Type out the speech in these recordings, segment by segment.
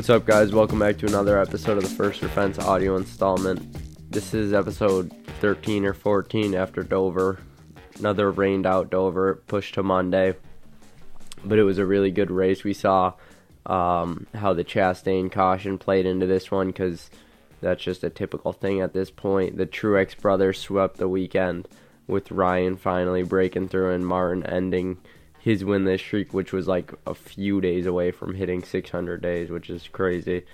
What's up, guys? Welcome back to another episode of the First Defense audio installment. This is episode 13 or 14 after Dover. Another rained out Dover, pushed to Monday. But it was a really good race. We saw how the Chastain caution played into this one, because that's just a typical thing at this point. The Truex brothers swept the weekend, with Ryan finally breaking through and Martin ending his winless streak, which was like a few days away from hitting 600 days, which is crazy.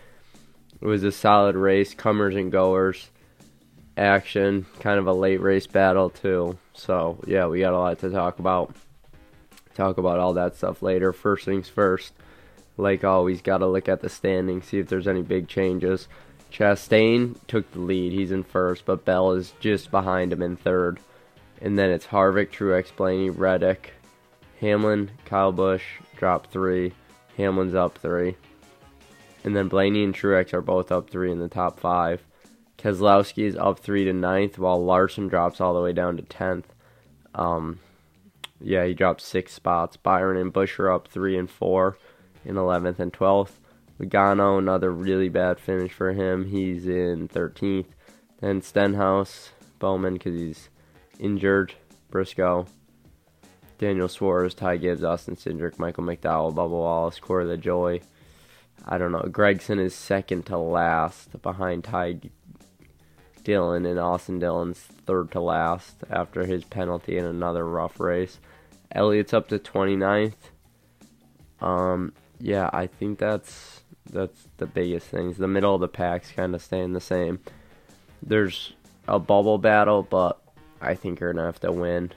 It was a solid race, comers and goers, action, kind of a late race battle too. So yeah, we got a lot to talk about. Talk about all that stuff later. First things first, like always, got to look at the standings, see if there's any big changes. Chastain took the lead, he's in first, but Bell is just behind him in third. And then it's Harvick, Truex, Blaney, Reddick, Hamlin, Kyle Busch dropped 3. Hamlin's up 3. And then Blaney and Truex are both up 3 in the top 5. Keselowski is up 3 to 9th, while Larson drops all the way down to 10th. He dropped 6 spots. Byron and Busch are up 3 and 4 in 11th and 12th. Logano, another really bad finish for him. He's in 13th. Then Stenhouse, Bowman, because he's injured, Briscoe, Daniel Suarez, Ty Gibbs, Austin Cindric, Michael McDowell, Bubba Wallace, Corey LaJoie. I don't know. Gragson is second to last behind Ty Dillon, and Austin Dillon's third to last after his penalty in another rough race. Elliott's up to 29th. I think that's the biggest things. The middle of the pack's kind of staying the same. There's a bubble battle, but I think you're going to have to win.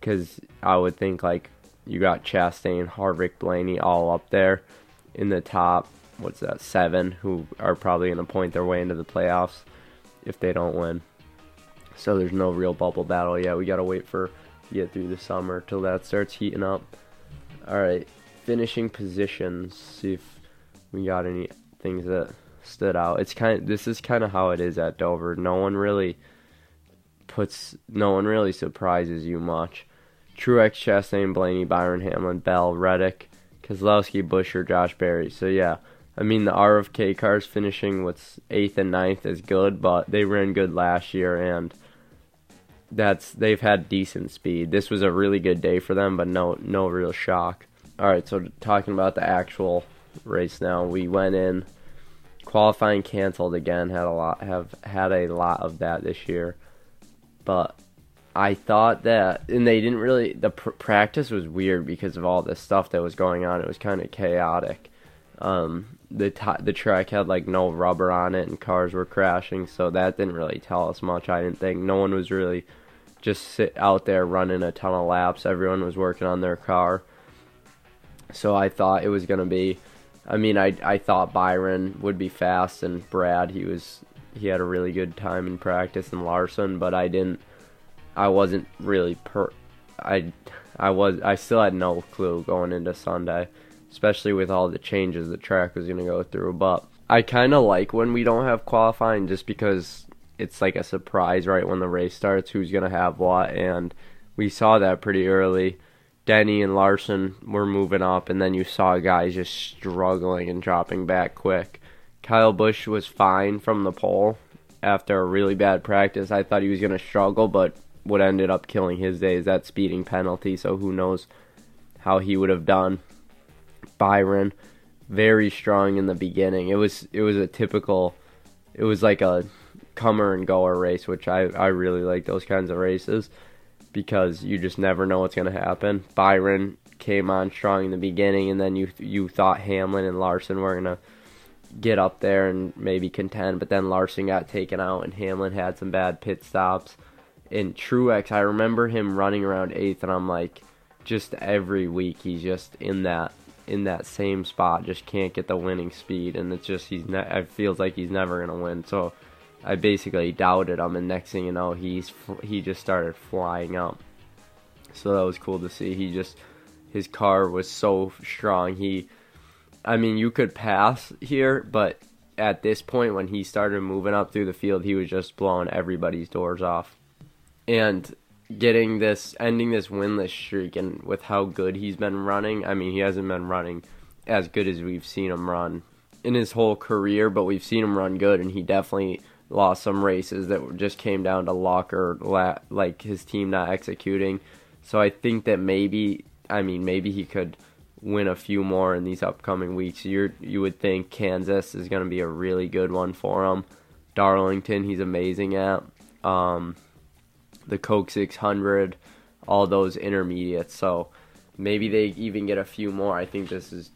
Because I would think, like, you got Chastain, Harvick, Blaney all up there in the top, 7, who are probably going to point their way into the playoffs if they don't win. So there's no real bubble battle yet. We got to wait for get through the summer till that starts heating up. All right, finishing positions. See if we got any things that stood out. This is kind of how it is at Dover. No one really surprises you much. Truex, Chastain, Blaney, Byron, Hamlin, Bell, Reddick, Keselowski, Busch, or Josh Berry. So yeah, I mean, the RFK cars finishing 8th and 9th is good, but they ran good last year, and they've had decent speed. This was a really good day for them, but no real shock. All right, so talking about the actual race now, we went in, qualifying canceled again. Had a lot of that this year. But I thought that, and they didn't really, the practice was weird because of all this stuff that was going on. It was kind of chaotic. The track had no rubber on it and cars were crashing, so that didn't really tell us much, I didn't think. No one was really out there running a ton of laps. Everyone was working on their car. So I thought it was going to be, I thought Byron would be fast, and Brad, he had a really good time in practice, and Larson, but I still had no clue going into Sunday, especially with all the changes the track was going to go through. But I kind of like when we don't have qualifying, just because it's like a surprise right when the race starts who's going to have what, and we saw that pretty early. Denny and Larson were moving up, and then you saw guys just struggling and dropping back quick. Kyle Busch was fine from the pole after a really bad practice. I thought he was going to struggle, but what ended up killing his day is that speeding penalty, so who knows how he would have done. Byron, very strong in the beginning. It was like a comer and goer race, which I really like those kinds of races because you just never know what's going to happen. Byron came on strong in the beginning, and then you thought Hamlin and Larson were going to get up there and maybe contend, but then Larson got taken out and Hamlin had some bad pit stops. And Truex, I remember him running around 8th, and I'm like, just every week he's just in that same spot, just can't get the winning speed, and it's just it feels like he's never gonna win. So I basically doubted him, and next thing you know, he just started flying up. So that was cool to see. His car was so strong. You could pass here, but at this point, when he started moving up through the field, he was just blowing everybody's doors off. And ending this winless streak, and with how good he's been running, he hasn't been running as good as we've seen him run in his whole career, but we've seen him run good, and he definitely lost some races that just came down to luck or like his team not executing. So I think that maybe he could win a few more in these upcoming weeks. You would think Kansas is going to be a really good one for him. Darlington, he's amazing at. The Coke 600, all those intermediates. So maybe they even get a few more. I think this is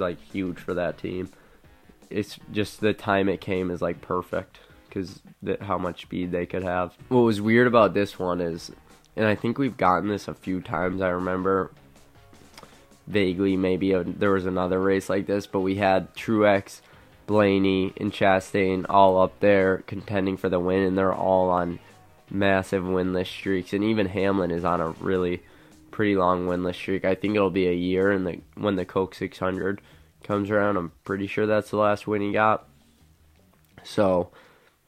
like huge for that team. It's just the time it came is like perfect because how much speed they could have. What was weird about this one is, and I think we've gotten this a few times, I remember vaguely maybe there was another race like this, but we had Truex, Blaney, and Chastain all up there contending for the win, and they're all on massive winless streaks, and even Hamlin is on a really pretty long winless streak. I think it'll be a year when the Coke 600 comes around. I'm pretty sure that's the last win he got. So,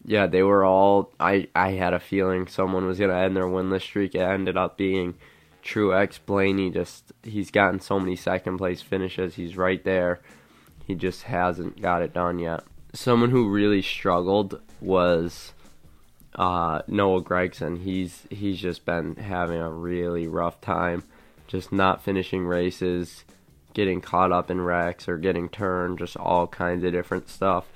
yeah, they were all... I had a feeling someone was going to end their winless streak. It ended up being Truex. Blaney just... He's gotten so many second-place finishes. He's right there. He just hasn't got it done yet. Someone who really struggled was Noah Gragson. He's just been having a really rough time. Just not finishing races, getting caught up in wrecks or getting turned, just all kinds of different stuff,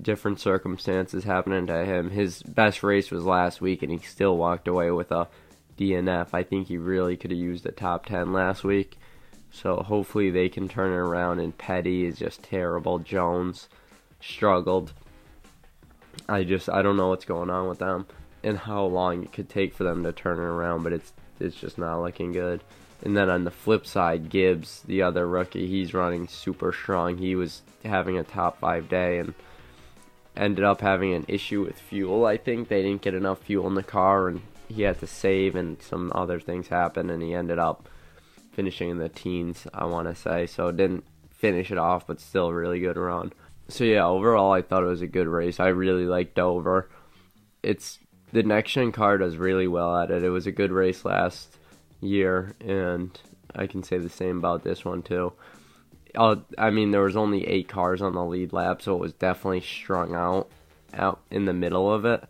different circumstances happening to him. His best race was last week, and he still walked away with a DNF. I think he really could have used a top 10 last week, so hopefully they can turn it around. And Petty is just terrible. Jones struggled. I don't know what's going on with them and how long it could take for them to turn it around, but it's just not looking good. And then on the flip side, Gibbs, the other rookie, he's running super strong. He was having a top 5 day and ended up having an issue with fuel, I think. They didn't get enough fuel in the car, and he had to save, and some other things happened, and he ended up finishing in the teens, I want to say. So didn't finish it off, but still a really good run. So yeah, overall, I thought it was a good race. I really liked Dover. The next-gen car does really well at it. It was a good race last year, and I can say the same about this one too. There was only 8 cars on the lead lap, so it was definitely strung out in the middle of it,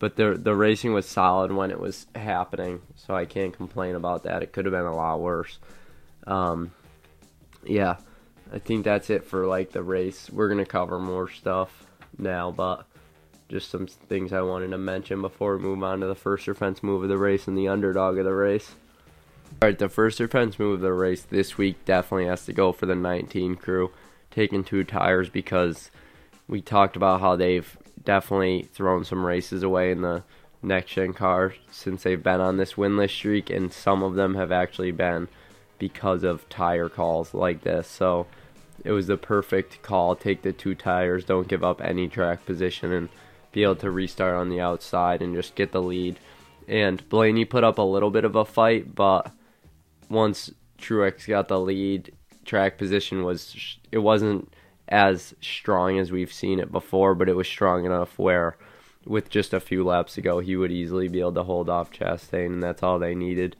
but the racing was solid when it was happening, so I can't complain about that. It could have been a lot worse. Yeah, I think that's it for like the race. We're gonna cover more stuff now, but just some things I wanted to mention before we move on to the first or fence move of the race and the underdog of the race. Alright, the first or fence move of the race this week definitely has to go for the 19 crew, taking 2 tires, because we talked about how they've definitely thrown some races away in the next-gen car since they've been on this winless streak, and some of them have actually been because of tire calls like this. So it was the perfect call. Take the 2 tires, don't give up any track position, and be able to restart on the outside and just get the lead. And Blaney put up a little bit of a fight, but once Truex got the lead, track position it wasn't as strong as we've seen it before, but it was strong enough where with just a few laps to go, he would easily be able to hold off Chastain, and that's all they needed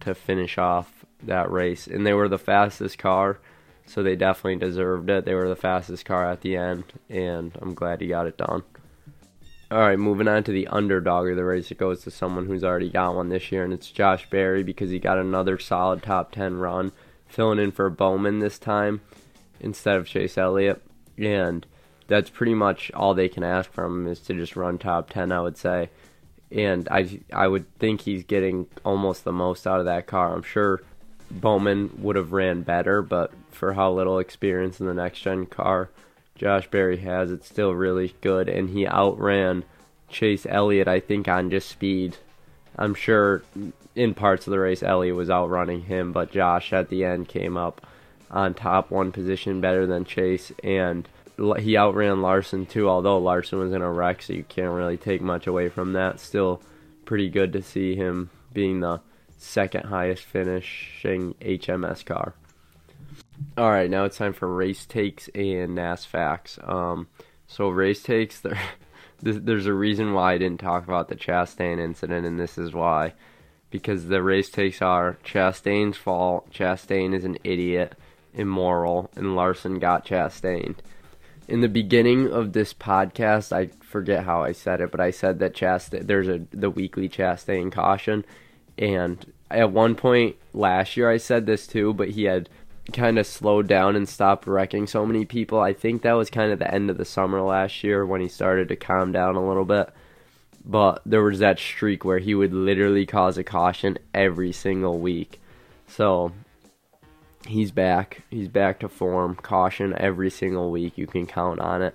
to finish off that race. And they were the fastest car, so they definitely deserved it. They were the fastest car at the end, and I'm glad he got it done. All right, moving on to the underdog of the race. It goes to someone who's already got one this year, and it's Josh Berry, because he got another solid top 10 run, filling in for Bowman this time instead of Chase Elliott. And that's pretty much all they can ask from him, is to just run top 10, I would say. And I would think he's getting almost the most out of that car. I'm sure Bowman would have ran better, but for how little experience in the next-gen car Josh Berry has, it's still really good, and he outran Chase Elliott, I think, on just speed. I'm sure in parts of the race Elliott was outrunning him, but Josh at the end came up on top 1 position better than Chase, and he outran Larson too, although Larson was in a wreck, so you can't really take much away from that. Still pretty good to see him being the second highest finishing HMS car. All right, now it's time for race takes and NAS facts. So race takes, there's a reason why I didn't talk about the Chastain incident, and this is why. Because the race takes are Chastain's fault. Chastain is an idiot. immoral, and Larson got Chastain. In the beginning of this podcast, I forget how I said it, but I said that there's the weekly Chastain caution, and at one point last year I said this too, but he had kind of slowed down and stopped wrecking so many people. I think that was kind of the end of the summer last year when he started to calm down a little bit, but there was that streak where he would literally cause a caution every single week. So he's back. He's back to form. Caution every single week. You can count on it.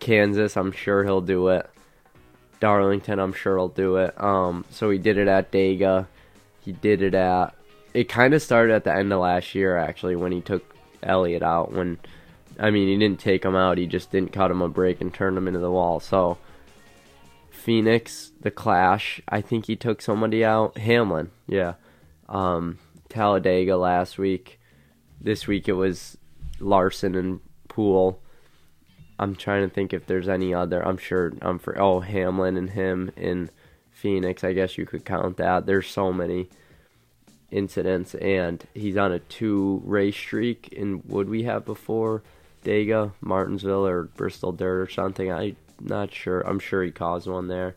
Kansas, I'm sure he'll do it. Darlington, I'm sure he'll do it. So he did it at Dega. He did it at... It kind of started at the end of last year, actually, when he took Elliott out. He didn't take him out. He just didn't cut him a break and turned him into the wall. So Phoenix, the Clash, I think he took somebody out. Hamlin, yeah. Talladega last week. This week it was Larson and Poole. I'm trying to think if there's any other. Hamlin and him in Phoenix. I guess you could count that. There's so many incidents, and he's on a 2-race streak. And would we have before Dega, Martinsville, or Bristol Dirt or something? I'm not sure. I'm sure he caused one there.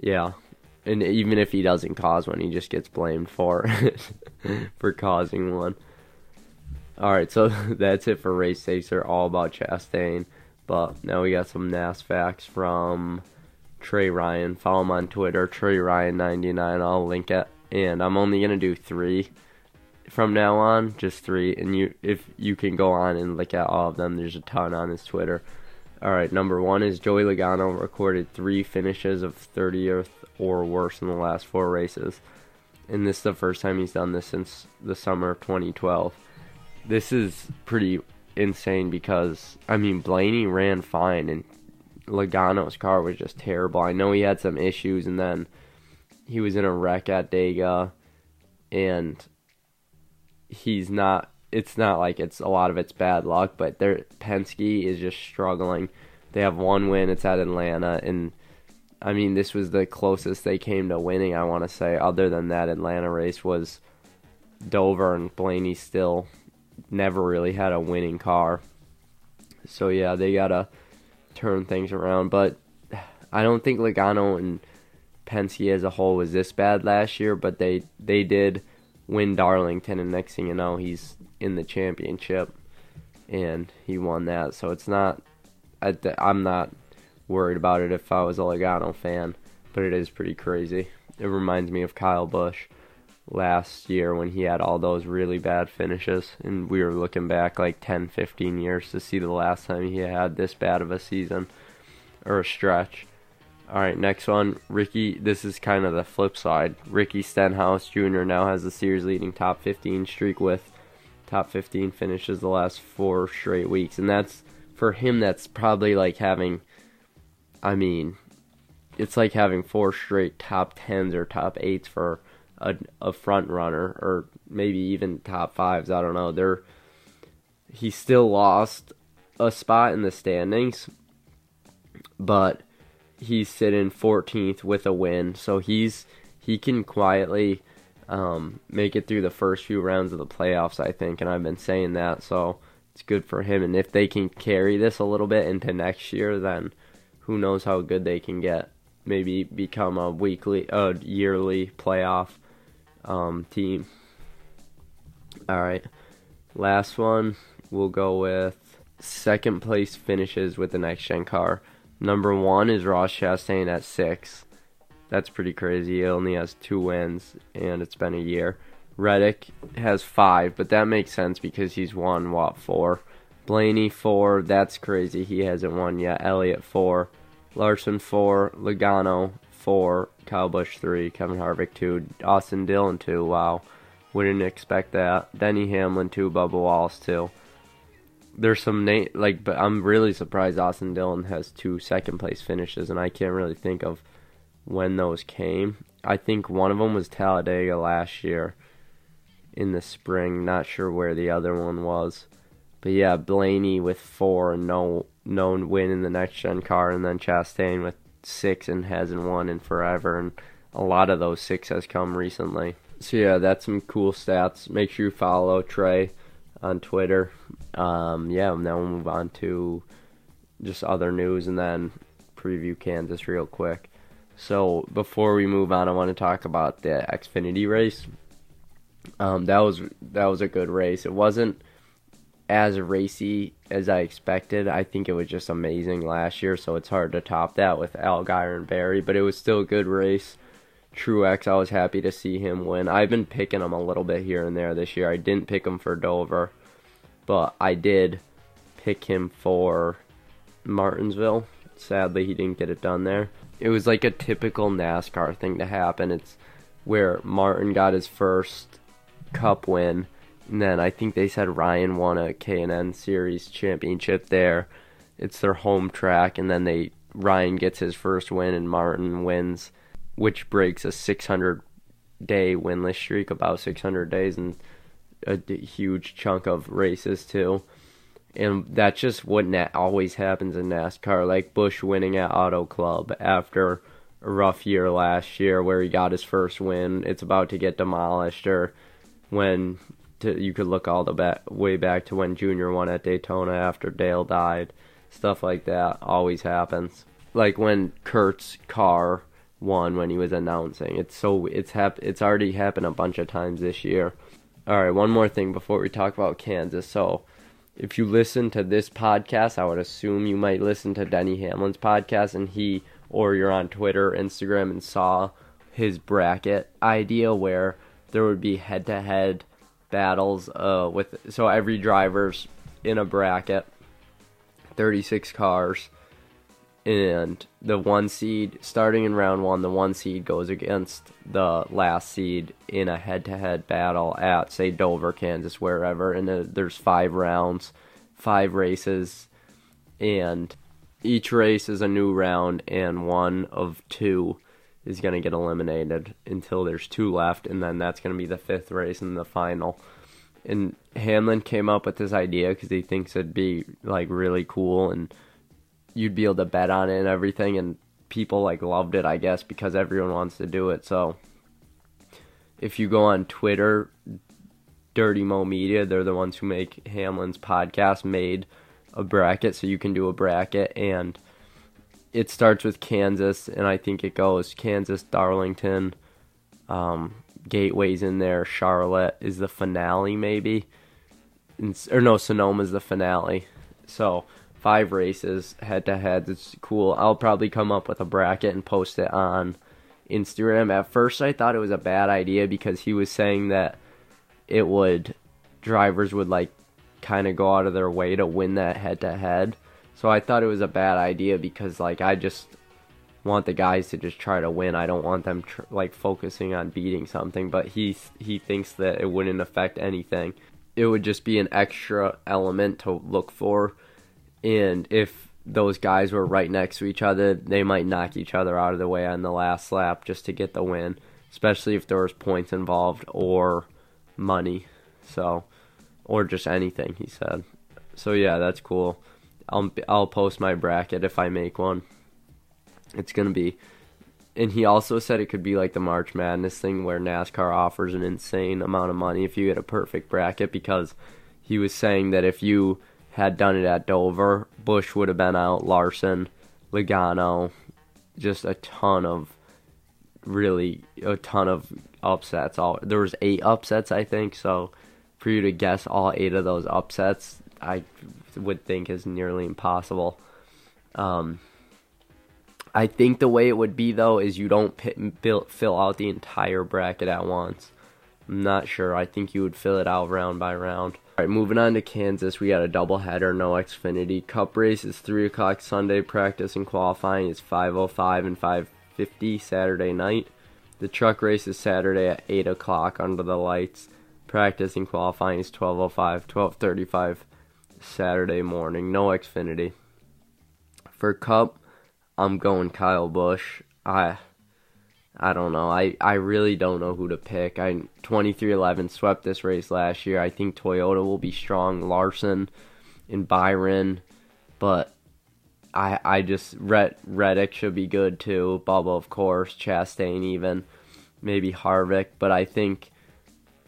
Yeah. And even if he doesn't cause one, he just gets blamed for for causing one. All right, so that's it for race takes. They're all about Chastain. But now we got some NAS facts from Trey Ryan. Follow him on Twitter, TreyRyan99. I'll link it. And I'm only going to do 3 from now on, just 3. And if you can go on and look at all of them, there's a ton on his Twitter. All right, number 1 is Joey Logano recorded 3 finishes of 30th or worse in the last 4 races. And this is the first time he's done this since the summer of 2012. This is pretty insane because, Blaney ran fine and Logano's car was just terrible. I know he had some issues and then he was in a wreck at Dega, and it's not like it's bad luck, but Penske is just struggling. They have 1 win, it's at Atlanta, and this was the closest they came to winning, I want to say. Other than that Atlanta race was Dover, and Blaney still never really had a winning car. So, yeah, they got to turn things around. But I don't think Logano and Penske as a whole was this bad last year, but they did win Darlington, and next thing you know, he's in the championship, and he won that. So it's not... I'm not worried about it if I was a Logano fan, but it is pretty crazy. It reminds me of Kyle Busch last year when he had all those really bad finishes, and we were looking back like 10, 15 years to see the last time he had this bad of a season or a stretch. Alright, next one, Ricky. This is kind of the flip side. Ricky Stenhouse Jr. now has the series leading top 15 streak with top 15 finishes the last 4 straight weeks, and that's for him, that's probably like having... it's like having 4 straight top 10s or top 8s for a front runner, or maybe even top 5s. I don't know. He still lost a spot in the standings, but he's sitting 14th with a win, so he can quietly make it through the first few rounds of the playoffs, I think, and I've been saying that, so it's good for him. And if they can carry this a little bit into next year, then who knows how good they can get. Maybe become a yearly playoff team. All right, last one. We'll go with second place finishes with the next gen car. Number 1 is Ross Chastain at 6. That's pretty crazy. He only has 2 wins, and it's been a year. Reddick has 5, but that makes sense because he's won 4. Blaney 4, that's crazy, he hasn't won yet. Elliott 4, Larson 4, Logano 4, Kyle Busch 3, Kevin Harvick 2, Austin Dillon 2, wow, wouldn't expect that. Denny Hamlin 2, Bubba Wallace 2. There's some but I'm really surprised Austin Dillon has 2 second place finishes, and I can't really think of when those came. I think one of them was Talladega last year in the spring, not sure where the other one was. But yeah, Blaney with 4 and no known win in the next gen car, and then Chastain with 6 and hasn't won in forever. And a lot of those six has come recently. So yeah, that's some cool stats. Make sure you follow Trey on Twitter. Yeah, now we'll move on to just other news and then preview Kansas real quick. So before we move on, I want to talk about the Xfinity race. That was a good race. It wasn't as racy as I expected. I think it was just amazing last year, so it's hard to top that with Allgaier and Berry, but it was still a good race. Truex, I was happy to see him win. I've been picking him a little bit here and there this year. I didn't pick him for Dover, but I did pick him for Martinsville. Sadly, he didn't get it done there. It was like a typical NASCAR thing to happen. It's where Martin got his first Cup win, and then I think they said Ryan won a K&N Series championship there. It's their home track, and then Ryan gets his first win, and Martin wins, which breaks a 600-day winless streak, about 600 days, and a huge chunk of races, too. And that's just what always happens in NASCAR, like Busch winning at Auto Club after a rough year last year where he got his first win. It's about to get demolished, or when you could look all the way back to when Junior won at Daytona after Dale died. Stuff like that always happens. Like when Kurt's car won when he was announcing. It's already happened a bunch of times this year. All right, one more thing before we talk about Kansas. So if you listen to this podcast, I would assume you might listen to Denny Hamlin's podcast, and or you're on Twitter, Instagram, and saw his bracket idea where there would be head-to-head battles so every driver's in a bracket, 36 cars, and the one seed, starting in round one, the one seed goes against the last seed in a head-to-head battle at, say, Dover, Kansas, wherever, and there's 5 rounds, 5 races, and each race is a new round, and one of two is going to get eliminated until there's 2 left, and then that's going to be the 5th race in the final. And Hamlin came up with this idea because he thinks it'd be, like, really cool, and you'd be able to bet on it and everything, and people, like, loved it, I guess, because everyone wants to do it. So if you go on Twitter, Dirty Mo Media, they're the ones who make Hamlin's podcast, made a bracket, so you can do a bracket, and it starts with Kansas, and I think it goes Kansas, Darlington, Gateway's in there, Charlotte is the finale maybe, Sonoma's the finale. So 5 races, head-to-head, it's cool. I'll probably come up with a bracket and post it on Instagram. At first I thought it was a bad idea because he was saying that drivers would like kind of go out of their way to win that head-to-head. So I thought it was a bad idea because, like, I just want the guys to just try to win. I don't want them, focusing on beating something. But he thinks that it wouldn't affect anything. It would just be an extra element to look for. And if those guys were right next to each other, they might knock each other out of the way on the last lap just to get the win. Especially if there was points involved or money. So, or just anything, he said. So, yeah, that's cool. I'll post my bracket if I make one. It's going to be... And he also said it could be like the March Madness thing where NASCAR offers an insane amount of money if you get a perfect bracket, because he was saying that if you had done it at Dover, Busch would have been out, Larson, Logano, just a ton of upsets. There was 8 upsets, I think, so for you to guess all 8 of those upsets, I would think is nearly impossible. I think the way it would be, though, is you don't fill out the entire bracket at once. I'm not sure. I think you would fill it out round by round. All right, moving on to Kansas, we got a doubleheader, no Xfinity. Cup race is 3 o'clock Sunday, practice and qualifying is 5:05 and 5:50 Saturday night. The truck race is Saturday at 8 o'clock under the lights. Practice and qualifying is 12:05, 12:35. Saturday morning, no Xfinity. For Cup, I'm going Kyle Busch. I don't know. I really don't know who to pick. 2311 swept this race last year. I think Toyota will be strong. Larson and Byron, but I just, Reddick should be good too. Bubba, of course. Chastain even. Maybe Harvick. But I think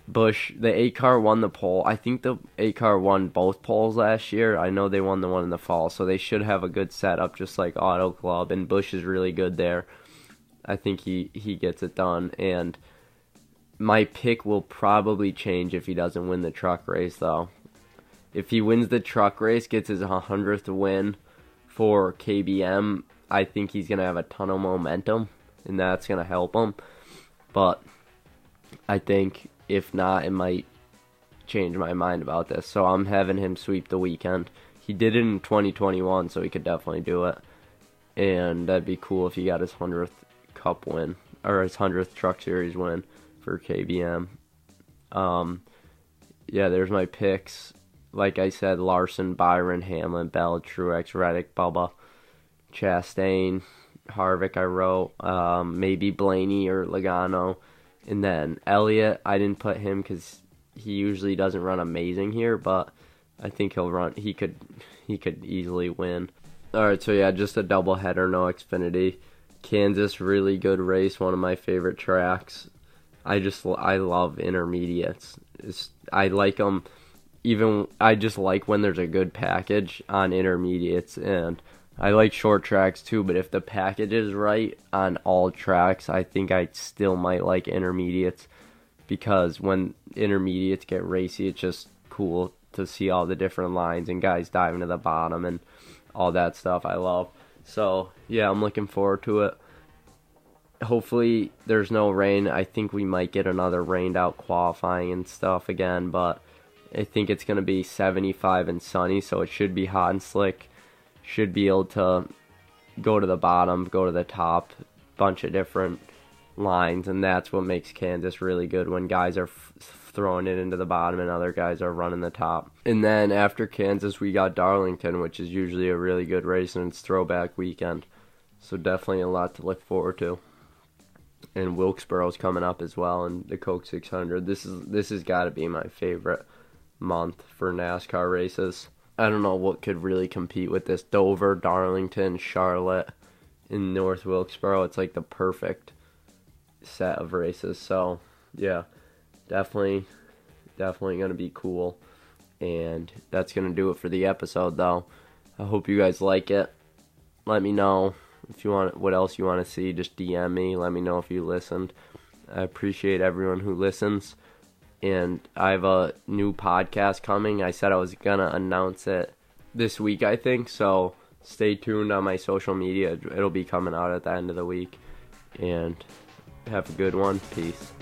Busch, the 8-car won the pole. I think the 8-car won both poles last year. I know they won the one in the fall. So they should have a good setup just like Auto Club. And Busch is really good there. I think he gets it done. And my pick will probably change if he doesn't win the truck race though. If he wins the truck race, gets his 100th win for KBM, I think he's going to have a ton of momentum, and that's going to help him. But I think if not, it might change my mind about this. So I'm having him sweep the weekend. He did it in 2021, so he could definitely do it. And that'd be cool if he got his 100th Cup win, or his 100th Truck Series win for KBM. Yeah, there's my picks. Like I said, Larson, Byron, Hamlin, Bell, Truex, Reddick, Bubba, Chastain, Harvick I wrote, maybe Blaney or Logano. And then Elliott, I didn't put him because he usually doesn't run amazing here, but I think he'll run. He could easily win. All right, so yeah, just a doubleheader, no Xfinity. Kansas, really good race, one of my favorite tracks. I love intermediates. I like them. Even I just like when there's a good package on intermediates, and I like short tracks too, but if the package is right on all tracks, I think I still might like intermediates, because when intermediates get racy, it's just cool to see all the different lines and guys diving to the bottom and all that stuff I love. So yeah, I'm looking forward to it. Hopefully there's no rain. I think we might get another rained out qualifying and stuff again, but I think it's going to be 75 and sunny, so it should be hot and slick. Should be able to go to the bottom, go to the top, bunch of different lines, and that's what makes Kansas really good, when guys are throwing it into the bottom and other guys are running the top. And then after Kansas, we got Darlington, which is usually a really good race, and it's throwback weekend. So definitely a lot to look forward to. And Wilkesboro's coming up as well, and the Coke 600. This has got to be my favorite month for NASCAR races. I don't know what could really compete with this. Dover, Darlington, Charlotte, and North Wilkesboro. It's like the perfect set of races. So yeah, definitely going to be cool. And that's going to do it for the episode though. I hope you guys like it. Let me know if you want, what else you want to see. Just DM me. Let me know if you listened. I appreciate everyone who listens. And I have a new podcast coming. I said I was going to announce it this week, I think. So stay tuned on my social media. It'll be coming out at the end of the week. And have a good one. Peace.